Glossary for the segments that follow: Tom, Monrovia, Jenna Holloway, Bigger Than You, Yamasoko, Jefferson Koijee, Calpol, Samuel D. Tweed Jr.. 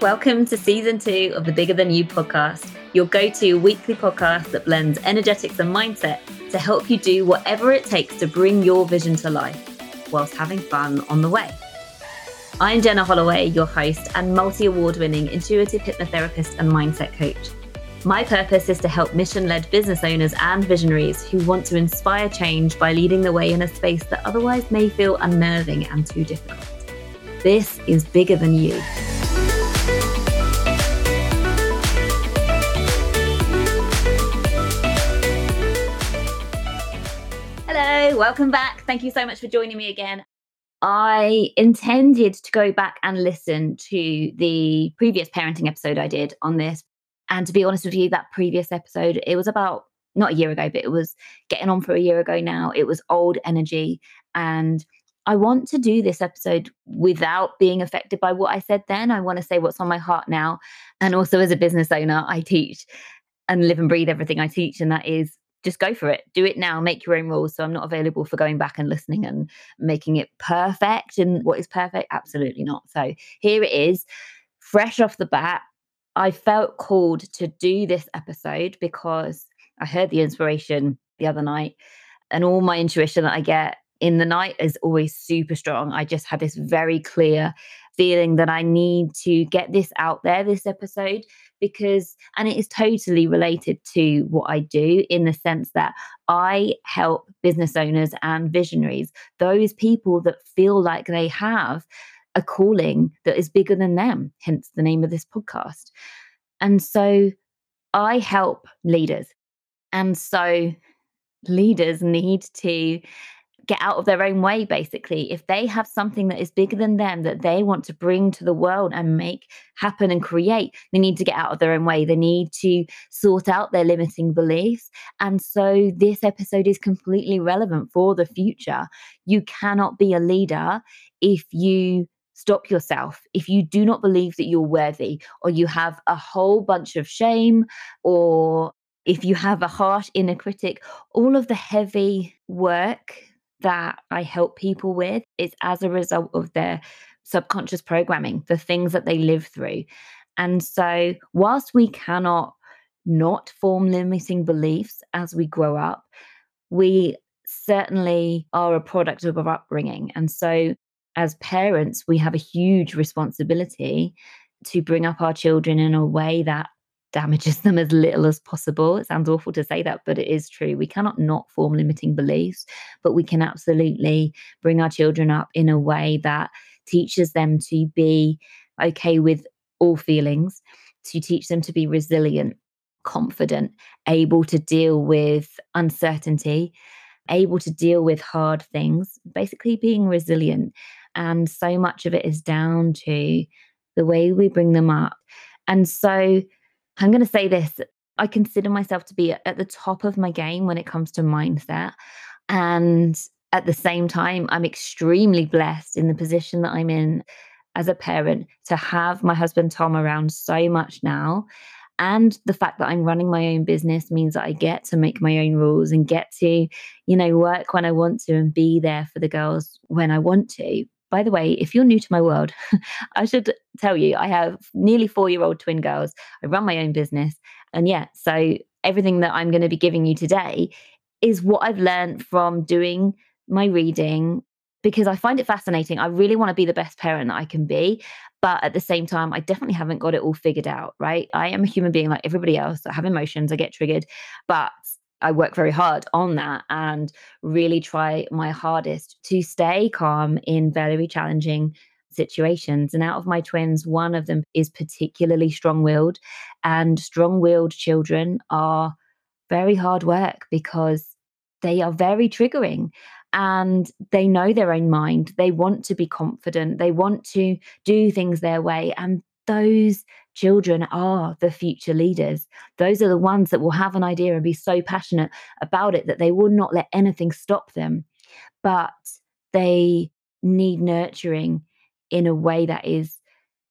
Welcome to Season 2 of the Bigger Than You podcast, your go-to weekly podcast that blends energetics and mindset to help you do whatever it takes to bring your vision to life whilst having fun on the way. I'm Jenna Holloway, your host and multi-award-winning intuitive hypnotherapist and mindset coach. My purpose is to help mission-led business owners and visionaries who want to inspire change by leading the way in a space that otherwise may feel unnerving and too difficult. This is Bigger Than You. Hello, welcome back. Thank you so much for joining me again. I intended to go back and listen to the previous parenting episode I did on this. And to be honest with you, that previous episode, it was about, not a year ago, but it was getting on for a year ago now. It was old energy. And I want to do this episode without being affected by what I said then. I want to say what's on my heart now. And also as a business owner, I teach and live and breathe everything I teach. And that is just go for it. Do it now. Make your own rules. So I'm not available for going back and listening and making it perfect. And what is perfect? Absolutely not. So here it is, fresh off the bat. I felt called to do this episode because I heard the inspiration the other night, and all my intuition that I get in the night is always super strong. I just had this very clear feeling that I need to get this out there, this episode, because, and it is totally related to what I do in the sense that I help business owners and visionaries, those people that feel like they have a calling that is bigger than them, hence the name of this podcast. And so I help leaders. And so leaders need to get out of their own way, basically. If they have something that is bigger than them that they want to bring to the world and make happen and create, they need to get out of their own way. They need to sort out their limiting beliefs. And so this episode is completely relevant for the future. You cannot be a leader if you stop yourself, if you do not believe that you're worthy, or you have a whole bunch of shame, or if you have a harsh inner critic. All of the heavy work that I help people with is as a result of their subconscious programming, the things that they live through. And so whilst we cannot not form limiting beliefs as we grow up, we certainly are a product of our upbringing. And so as parents, we have a huge responsibility to bring up our children in a way that damages them as little as possible. It sounds awful to say that, but it is true. We cannot not form limiting beliefs, but we can absolutely bring our children up in a way that teaches them to be okay with all feelings, to teach them to be resilient, confident, able to deal with uncertainty, able to deal with hard things, basically being resilient. And so much of it is down to the way we bring them up. And so I'm going to say this, I consider myself to be at the top of my game when it comes to mindset. And at the same time, I'm extremely blessed in the position that I'm in as a parent to have my husband Tom around so much now. And the fact that I'm running my own business means that I get to make my own rules and get to, you know, work when I want to and be there for the girls when I want to. By the way, if you're new to my world, I should tell you, I have nearly 4-year-old twin girls. I run my own business. And yeah, so everything that I'm going to be giving you today is what I've learned from doing my reading, because I find it fascinating. I really want to be the best parent that I can be. But at the same time, I definitely haven't got it all figured out, right? I am a human being like everybody else. I have emotions. I get triggered. But I work very hard on that and really try my hardest to stay calm in very challenging situations. And out of my twins, one of them is particularly strong-willed, and strong-willed children are very hard work because they are very triggering and they know their own mind. They want to be confident. They want to do things their way. And those children are the future leaders. Those are the ones that will have an idea and be so passionate about it that they will not let anything stop them. But they need nurturing in a way that is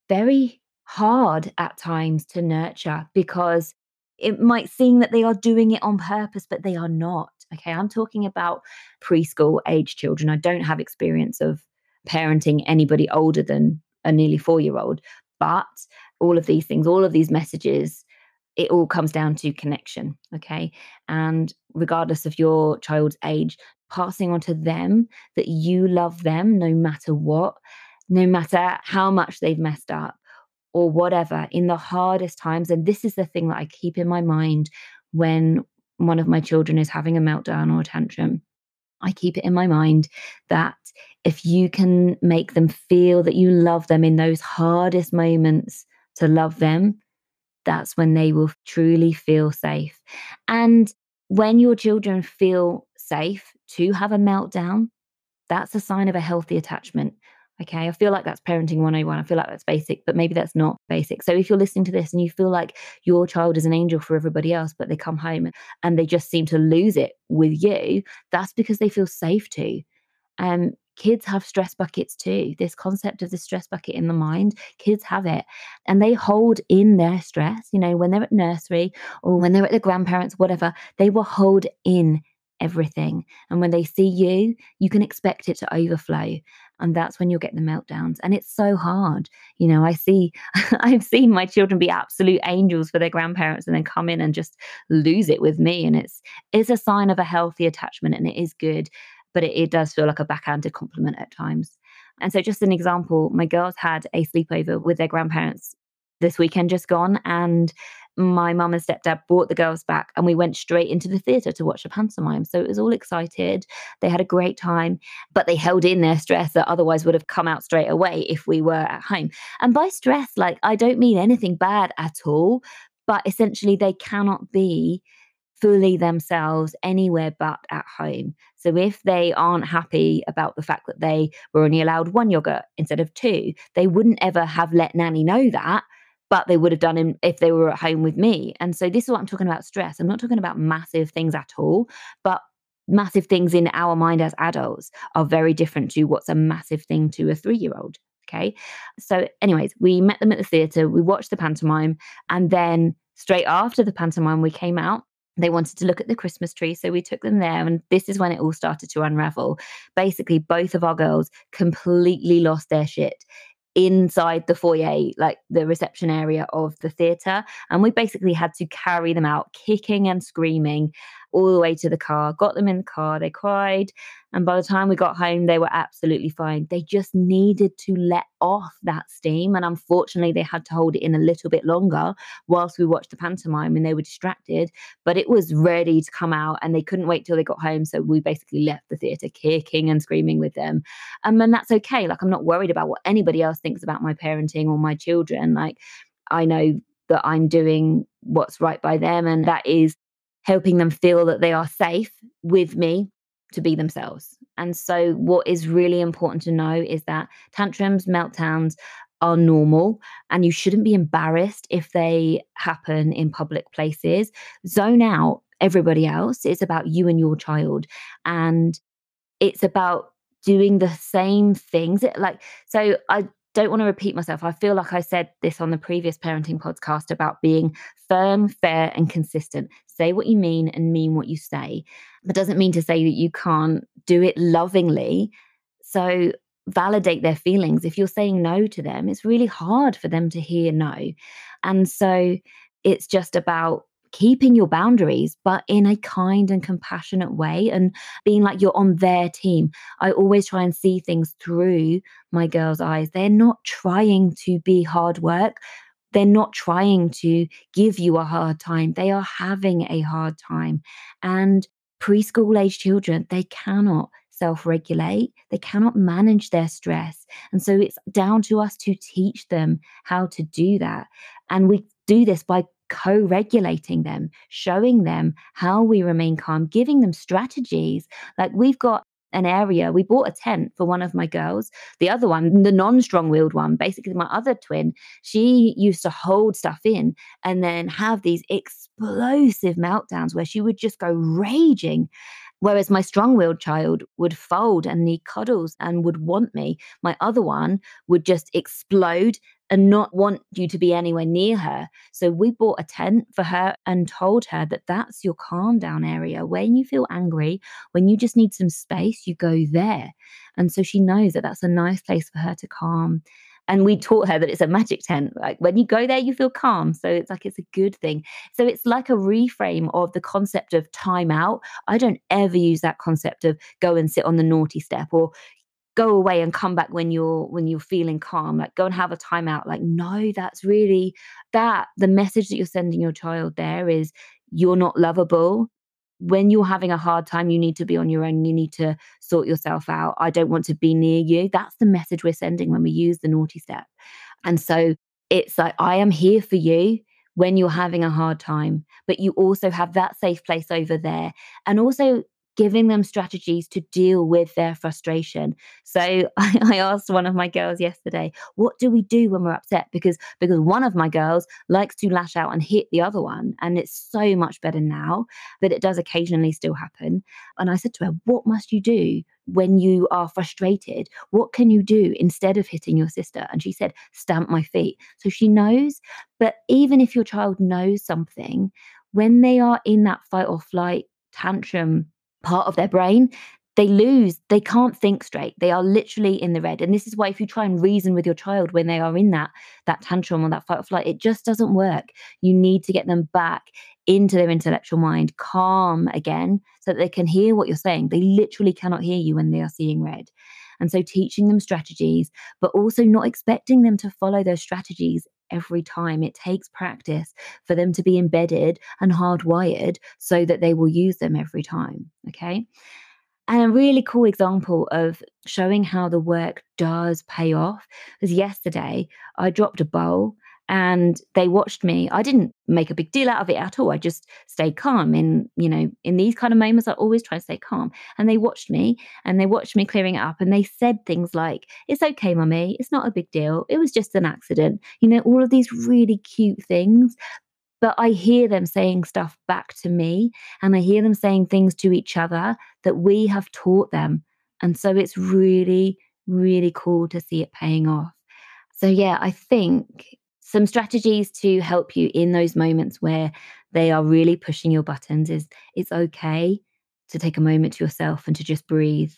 very hard at times to nurture, because it might seem that they are doing it on purpose, but they are not. Okay, I'm talking about preschool age children. I don't have experience of parenting anybody older than a nearly 4-year-old, but all of these things, all of these messages, it all comes down to connection, okay? And regardless of your child's age, passing on to them that you love them no matter what, no matter how much they've messed up or whatever, in the hardest times. And this is the thing that I keep in my mind when one of my children is having a meltdown or a tantrum. I keep it in my mind that if you can make them feel that you love them in those hardest moments, to love them, that's when they will truly feel safe. And when your children feel safe to have a meltdown, that's a sign of a healthy attachment. Okay, I feel like that's parenting 101. I feel like that's basic, but maybe that's not basic. So if you're listening to this and you feel like your child is an angel for everybody else, but they come home and they just seem to lose it with you, that's because they feel safe too. Kids have stress buckets too. This concept of the stress bucket in the mind, kids have it. And they hold in their stress, you know, when they're at nursery or when they're at the grandparents, whatever, they will hold in everything. And when they see you, you can expect it to overflow. And that's when you'll get the meltdowns. And it's so hard. You know, I've seen my children be absolute angels for their grandparents and then come in and just lose it with me. And it's a sign of a healthy attachment, and it is good, but it does feel like a backhanded compliment at times. And so just an example, my girls had a sleepover with their grandparents this weekend just gone, and my mum and stepdad brought the girls back and we went straight into the theatre to watch a pantomime. So it was all excited. They had a great time, but they held in their stress that otherwise would have come out straight away if we were at home. And by stress, like, I don't mean anything bad at all, but essentially they cannot be fully themselves anywhere but at home. So if they aren't happy about the fact that they were only allowed one yogurt instead of two, they wouldn't ever have let Nanny know that, but they would have done it if they were at home with me. And so this is what I'm talking about, stress. I'm not talking about massive things at all, but massive things in our mind as adults are very different to what's a massive thing to a 3-year-old. Okay. So anyways, we met them at the theatre, we watched the pantomime, and then straight after the pantomime, we came out. They wanted to look at the Christmas tree, so we took them there, and this is when it all started to unravel. Basically, both of our girls completely lost their shit inside the foyer, like the reception area of the theatre, and we basically had to carry them out kicking and screaming all the way to the car. Got them in the car, they cried, and by the time we got home, they were absolutely fine. They just needed to let off that steam, and unfortunately they had to hold it in a little bit longer whilst we watched the pantomime and they were distracted, but it was ready to come out and they couldn't wait till they got home. So we basically left the theatre kicking and screaming with them, and that's okay. Like, I'm not worried about what anybody else thinks about my parenting or my children. Like, I know that I'm doing what's right by them, and that is helping them feel that they are safe with me to be themselves. And so what is really important to know is that tantrums, meltdowns are normal, and you shouldn't be embarrassed if they happen in public places. Zone out everybody else. It's about you and your child, and it's about doing the same things. I don't want to repeat myself. I feel like I said this on the previous parenting podcast about being firm, fair, and consistent. Say what you mean and mean what you say. That doesn't mean to say that you can't do it lovingly. So validate their feelings. If you're saying no to them, it's really hard for them to hear no. And so it's just about keeping your boundaries, but in a kind and compassionate way, and being like you're on their team. I always try and see things through my girls' eyes. They're not trying to be hard work. They're not trying to give you a hard time. They are having a hard time. And preschool age children, they cannot self-regulate. They cannot manage their stress. And so it's down to us to teach them how to do that. And we do this by co-regulating them, showing them how we remain calm, giving them strategies. Like, we've got an area, we bought a tent for one of my girls. The other one, the non-strong-willed one, basically my other twin, she used to hold stuff in and then have these explosive meltdowns where she would just go raging. Whereas my strong-willed child would fold and need cuddles and would want me. My other one would just explode and not want you to be anywhere near her. So we bought a tent for her and told her that that's your calm down area. When you feel angry, when you just need some space, you go there. And so she knows that that's a nice place for her to calm And we taught her that it's a magic tent. Like, when you go there, you feel calm. So it's like, it's a good thing. So it's like a reframe of the concept of time out. I don't ever use that concept of go and sit on the naughty step or go away and come back when you're feeling calm, like go and have a time out. Like, no, that's really the message that you're sending your child there is you're not lovable. When you're having a hard time, you need to be on your own. You need to sort yourself out. I don't want to be near you. That's the message we're sending when we use the naughty step. And so it's like, I am here for you when you're having a hard time, but you also have that safe place over there. And also giving them strategies to deal with their frustration. So I asked one of my girls yesterday, what do we do when we're upset? Because one of my girls likes to lash out and hit the other one. And it's so much better now, but it does occasionally still happen. And I said to her, what must you do when you are frustrated? What can you do instead of hitting your sister? And she said, stamp my feet. So she knows. But even if your child knows something, when they are in that fight or flight tantrum part of their brain, they lose. They can't think straight. They are literally in the red. And this is why if you try and reason with your child when they are in that tantrum or that fight or flight, it just doesn't work. You need to get them back into their intellectual mind, calm again, so that they can hear what you're saying. They literally cannot hear you when they are seeing red. And so teaching them strategies, but also not expecting them to follow those strategies every time. It takes practice for them to be embedded and hardwired so that they will use them every time. Okay. And a really cool example of showing how the work does pay off was yesterday. I dropped a bowl and they watched me. I didn't make a big deal out of it at all. I just stayed calm in these kind of moments. I always try to stay calm. And they watched me clearing it up. And they said things like, it's okay, mummy. It's not a big deal. It was just an accident. All of these really cute things. But I hear them saying stuff back to me. And I hear them saying things to each other that we have taught them. And so it's really, really cool to see it paying off. So yeah, I think some strategies to help you in those moments where they are really pushing your buttons is it's okay to take a moment to yourself and to just breathe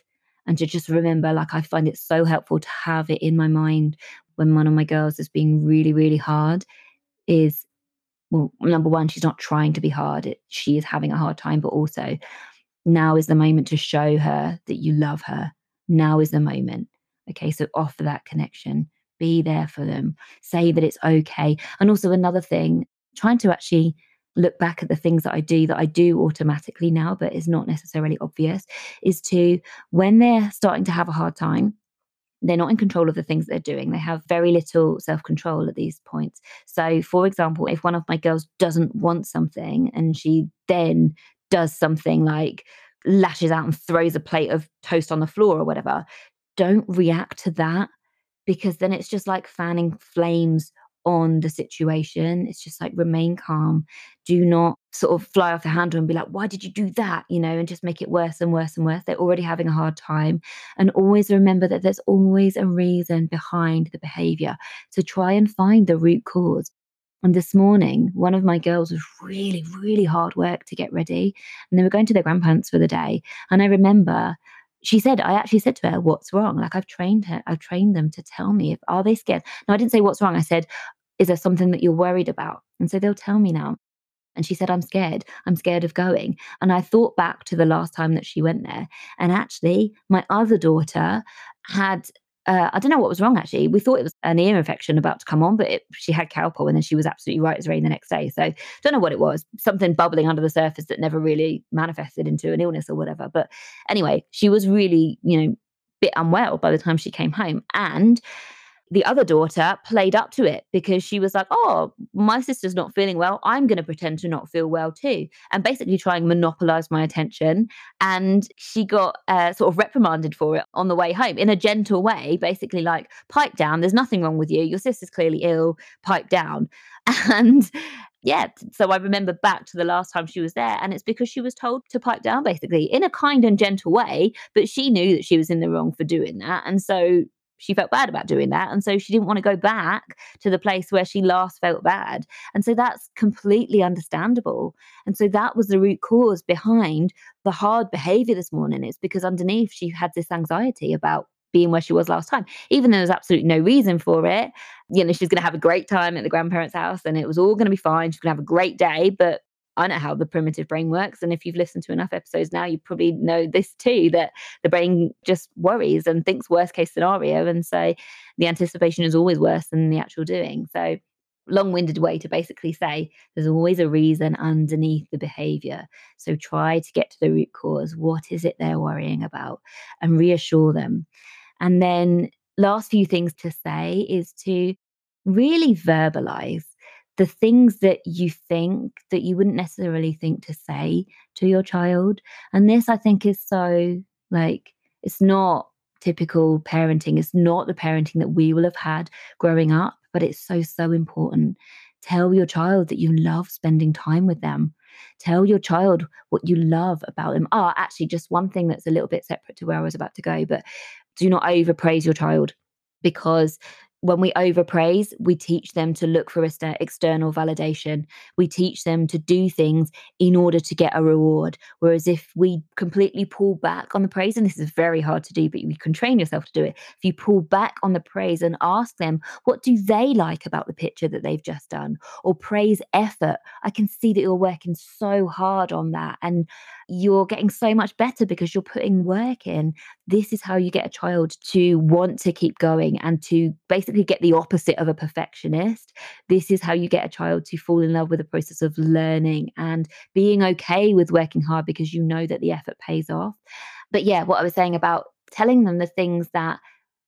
and to just remember, like, I find it so helpful to have it in my mind when one of my girls is being really, really hard is, well, number one, she's not trying to be hard. She is having a hard time, but also now is the moment to show her that you love her. Now is the moment. Okay, so offer that connection. Be there for them. Say that it's okay. And also another thing, trying to actually look back at the things that I do automatically now, but is not necessarily obvious, is to, when they're starting to have a hard time, they're not in control of the things they're doing. They have very little self-control at these points. So for example, if one of my girls doesn't want something and she then does something like lashes out and throws a plate of toast on the floor or whatever, don't react to that. Because then it's just like fanning flames on the situation. It's just like, remain calm. Do not sort of fly off the handle and be like, why did you do that? And just make it worse and worse and worse. They're already having a hard time. And always remember that there's always a reason behind the behavior. So try and find the root cause. And this morning, one of my girls was really, really hard work to get ready. And they were going to their grandparents for the day. And I remember I actually said to her, what's wrong? Like, I've trained them to tell me, are they scared? No, I didn't say what's wrong. I said, is there something that you're worried about? And so they'll tell me now. And she said, I'm scared of going. And I thought back to the last time that she went there. And actually my other daughter had, I don't know what was wrong actually. We thought it was an ear infection about to come on, but she had Calpol and then she was absolutely right as rain the next day. So don't know what it was, something bubbling under the surface that never really manifested into an illness or whatever. But anyway, she was really, a bit unwell by the time she came home. And the other daughter played up to it because she was like, oh, my sister's not feeling well. I'm going to pretend to not feel well too. And basically try and monopolize my attention. And she got sort of reprimanded for it on the way home in a gentle way, basically like, pipe down. There's nothing wrong with you. Your sister's clearly ill. Pipe down. And yeah, so I remember back to the last time she was there, and it's because she was told to pipe down basically in a kind and gentle way, but she knew that she was in the wrong for doing that. And so she felt bad about doing that. And so she didn't want to go back to the place where she last felt bad. And so that's completely understandable. And so that was the root cause behind the hard behavior this morning. It's because underneath she had this anxiety about being where she was last time, even though there's absolutely no reason for it. You know, she's going to have a great time at the grandparents' house and it was all going to be fine. She's going to have a great day. But I know how the primitive brain works. And if you've listened to enough episodes now, you probably know this too, that the brain just worries and thinks worst case scenario. And so the anticipation is always worse than the actual doing. So long-winded way to basically say there's always a reason underneath the behavior. So try to get to the root cause. What is it they're worrying about? And reassure them. And then last few things to say is to really verbalize the things that you think that you wouldn't necessarily think to say to your child. And this, I think, is so, like, it's not typical parenting. It's not the parenting that we will have had growing up, but it's so, so important. Tell your child that you love spending time with them. Tell your child what you love about them. Ah, actually, just one thing that's a little bit separate to where I was about to go, but do not overpraise your child, because when we overpraise, we teach them to look for external validation. We teach them to do things in order to get a reward. Whereas if we completely pull back on the praise, and this is very hard to do, but you can train yourself to do it. If you pull back on the praise and ask them, what do they like about the picture that they've just done? Or praise effort. I can see that you're working so hard on that and you're getting so much better because you're putting work in. This is how you get a child to want to keep going and to basically get the opposite of a perfectionist. This is how you get a child to fall in love with the process of learning and being okay with working hard because you know that the effort pays off. But yeah, what I was saying about telling them the things that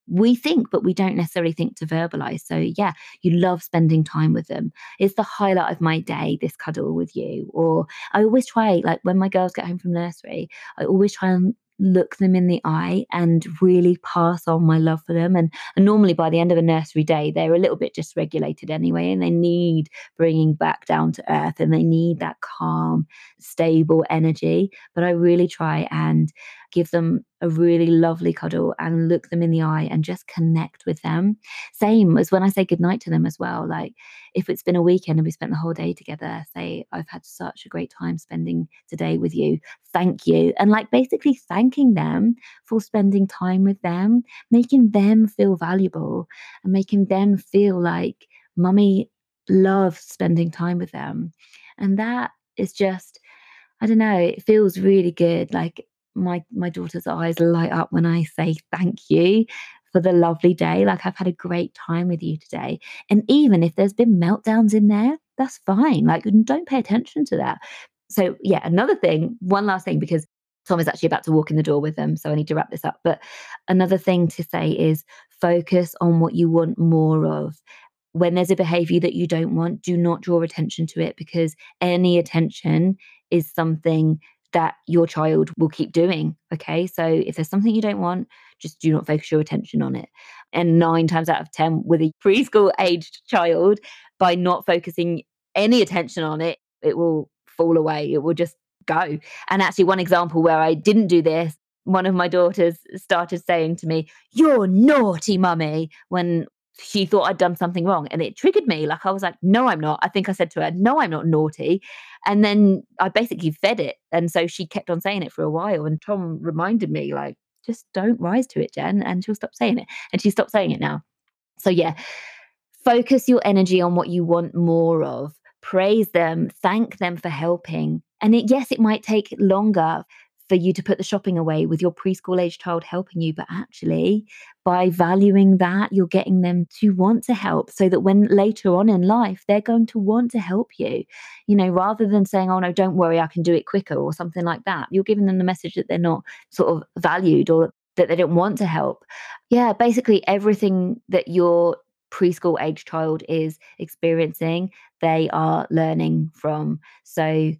we think, but we don't necessarily think to verbalize. So yeah, you love spending time with them. It's the highlight of my day, this cuddle with you. Or I always try, like when my girls get home from nursery, I always try and look them in the eye and really pass on my love for them. And normally by the end of a nursery day, they're a little bit dysregulated anyway, and they need bringing back down to earth and they need that calm, stable energy. But I really try and give them a really lovely cuddle and look them in the eye and just connect with them. Same as when I say goodnight to them as well. Like if it's been a weekend and we spent the whole day together, say, I've had such a great time spending today with you. Thank you. And like basically thanking them for spending time with them, making them feel valuable and making them feel like mummy loves spending time with them. And that is just, I don't know, it feels really good. Like my daughter's eyes light up when I say thank you for the lovely day. Like I've had a great time with you today. And even if there's been meltdowns in there, that's fine. Like don't pay attention to that. So yeah, another thing, one last thing, because Tom is actually about to walk in the door with them, so I need to wrap this up. But another thing to say is focus on what you want more of. When there's a behavior that you don't want, do not draw attention to it, because any attention is something that your child will keep doing. Okay. So if there's something you don't want, just do not focus your attention on it. And 9 times out of 10 with a preschool aged child, by not focusing any attention on it, it will fall away. It will just go. And actually one example where I didn't do this, one of my daughters started saying to me, "You're naughty, mummy," when she thought I'd done something wrong. And it triggered me. Like I was like, no, I'm not. I think I said to her, no, I'm not naughty. And then I basically fed it. And so she kept on saying it for a while. And Tom reminded me, like, just don't rise to it, Jen, and she'll stop saying it. And she stopped saying it now. So yeah, focus your energy on what you want more of. Praise them, thank them for helping. And yes, it might take longer for you to put the shopping away with your preschool age child helping you. But actually, by valuing that, you're getting them to want to help, so that when later on in life, they're going to want to help you, you know, rather than saying, oh, no, don't worry, I can do it quicker or something like that. You're giving them the message that they're not sort of valued or that they don't want to help. Yeah, basically everything that your preschool age child is experiencing, they are learning from. So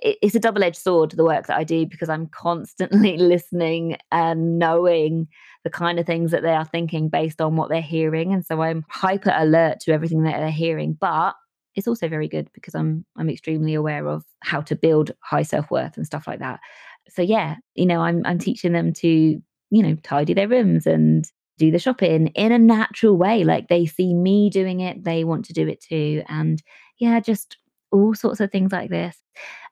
it's a double-edged sword, the work that I do, because I'm constantly listening and knowing the kind of things that they are thinking based on what they're hearing. And so I'm hyper alert to everything that they're hearing. But it's also very good because I'm extremely aware of how to build high self-worth and stuff like that. So yeah, you know, I'm teaching them to, you know, tidy their rooms and do the shopping in a natural way. Like they see me doing it, they want to do it too. And yeah, just all sorts of things like this.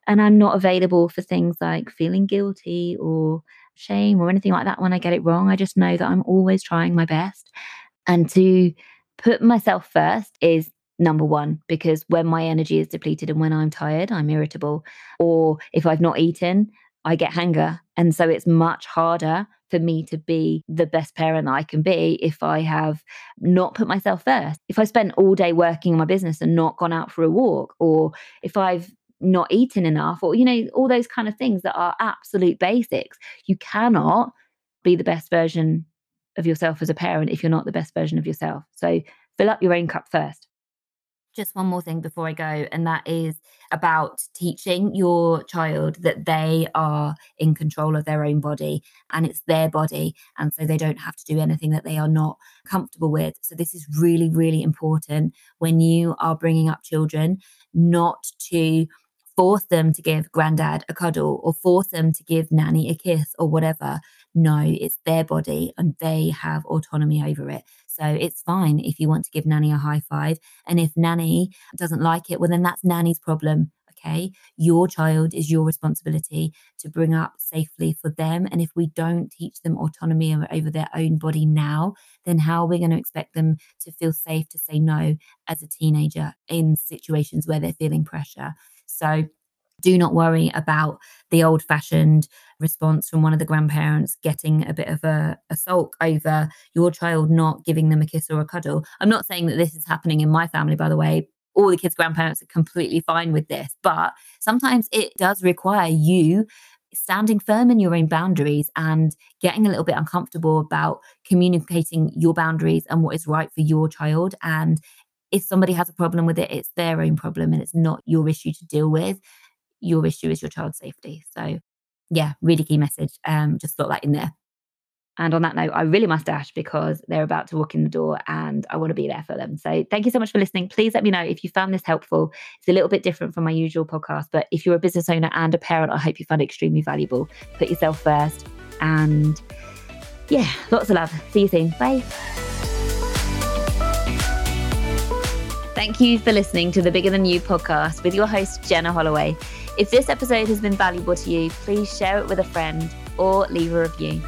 And I'm not available for things like feeling guilty or shame or anything like that when I get it wrong. I just know that I'm always trying my best. And to put myself first is number one, because when my energy is depleted and when I'm tired, I'm irritable. Or if I've not eaten, I get hunger. And so it's much harder for me to be the best parent that I can be if I have not put myself first. If I spent all day working on my business and not gone out for a walk, or if I've not eaten enough, or, you know, all those kind of things that are absolute basics. You cannot be the best version of yourself as a parent if you're not the best version of yourself. So fill up your own cup first. Just one more thing before I go, and that is about teaching your child that they are in control of their own body, and it's their body, and so they don't have to do anything that they are not comfortable with. So this is really, really important when you are bringing up children, not to force them to give granddad a cuddle or force them to give nanny a kiss or whatever. No, it's their body and they have autonomy over it. So it's fine if you want to give nanny a high five. And if nanny doesn't like it, well, then that's nanny's problem. Okay. Your child is your responsibility to bring up safely for them. And if we don't teach them autonomy over their own body now, then how are we going to expect them to feel safe to say no as a teenager in situations where they're feeling pressure? So do not worry about the old-fashioned response from one of the grandparents getting a bit of a sulk over your child not giving them a kiss or a cuddle. I'm not saying that this is happening in my family, by the way. All the kids' grandparents are completely fine with this, but sometimes it does require you standing firm in your own boundaries and getting a little bit uncomfortable about communicating your boundaries and what is right for your child. And if somebody has a problem with it, it's their own problem and it's not your issue to deal with. Your issue is your child's safety. So yeah, really key message. Just slot that in there. And on that note, I really must dash because they're about to walk in the door and I want to be there for them. So thank you so much for listening. Please let me know if you found this helpful. It's a little bit different from my usual podcast, but if you're a business owner and a parent, I hope you found it extremely valuable. Put yourself first. And yeah, lots of love. See you soon. Bye. Thank you for listening to the Bigger Than You podcast with your host, Jenna Holloway. If this episode has been valuable to you, please share it with a friend or leave a review.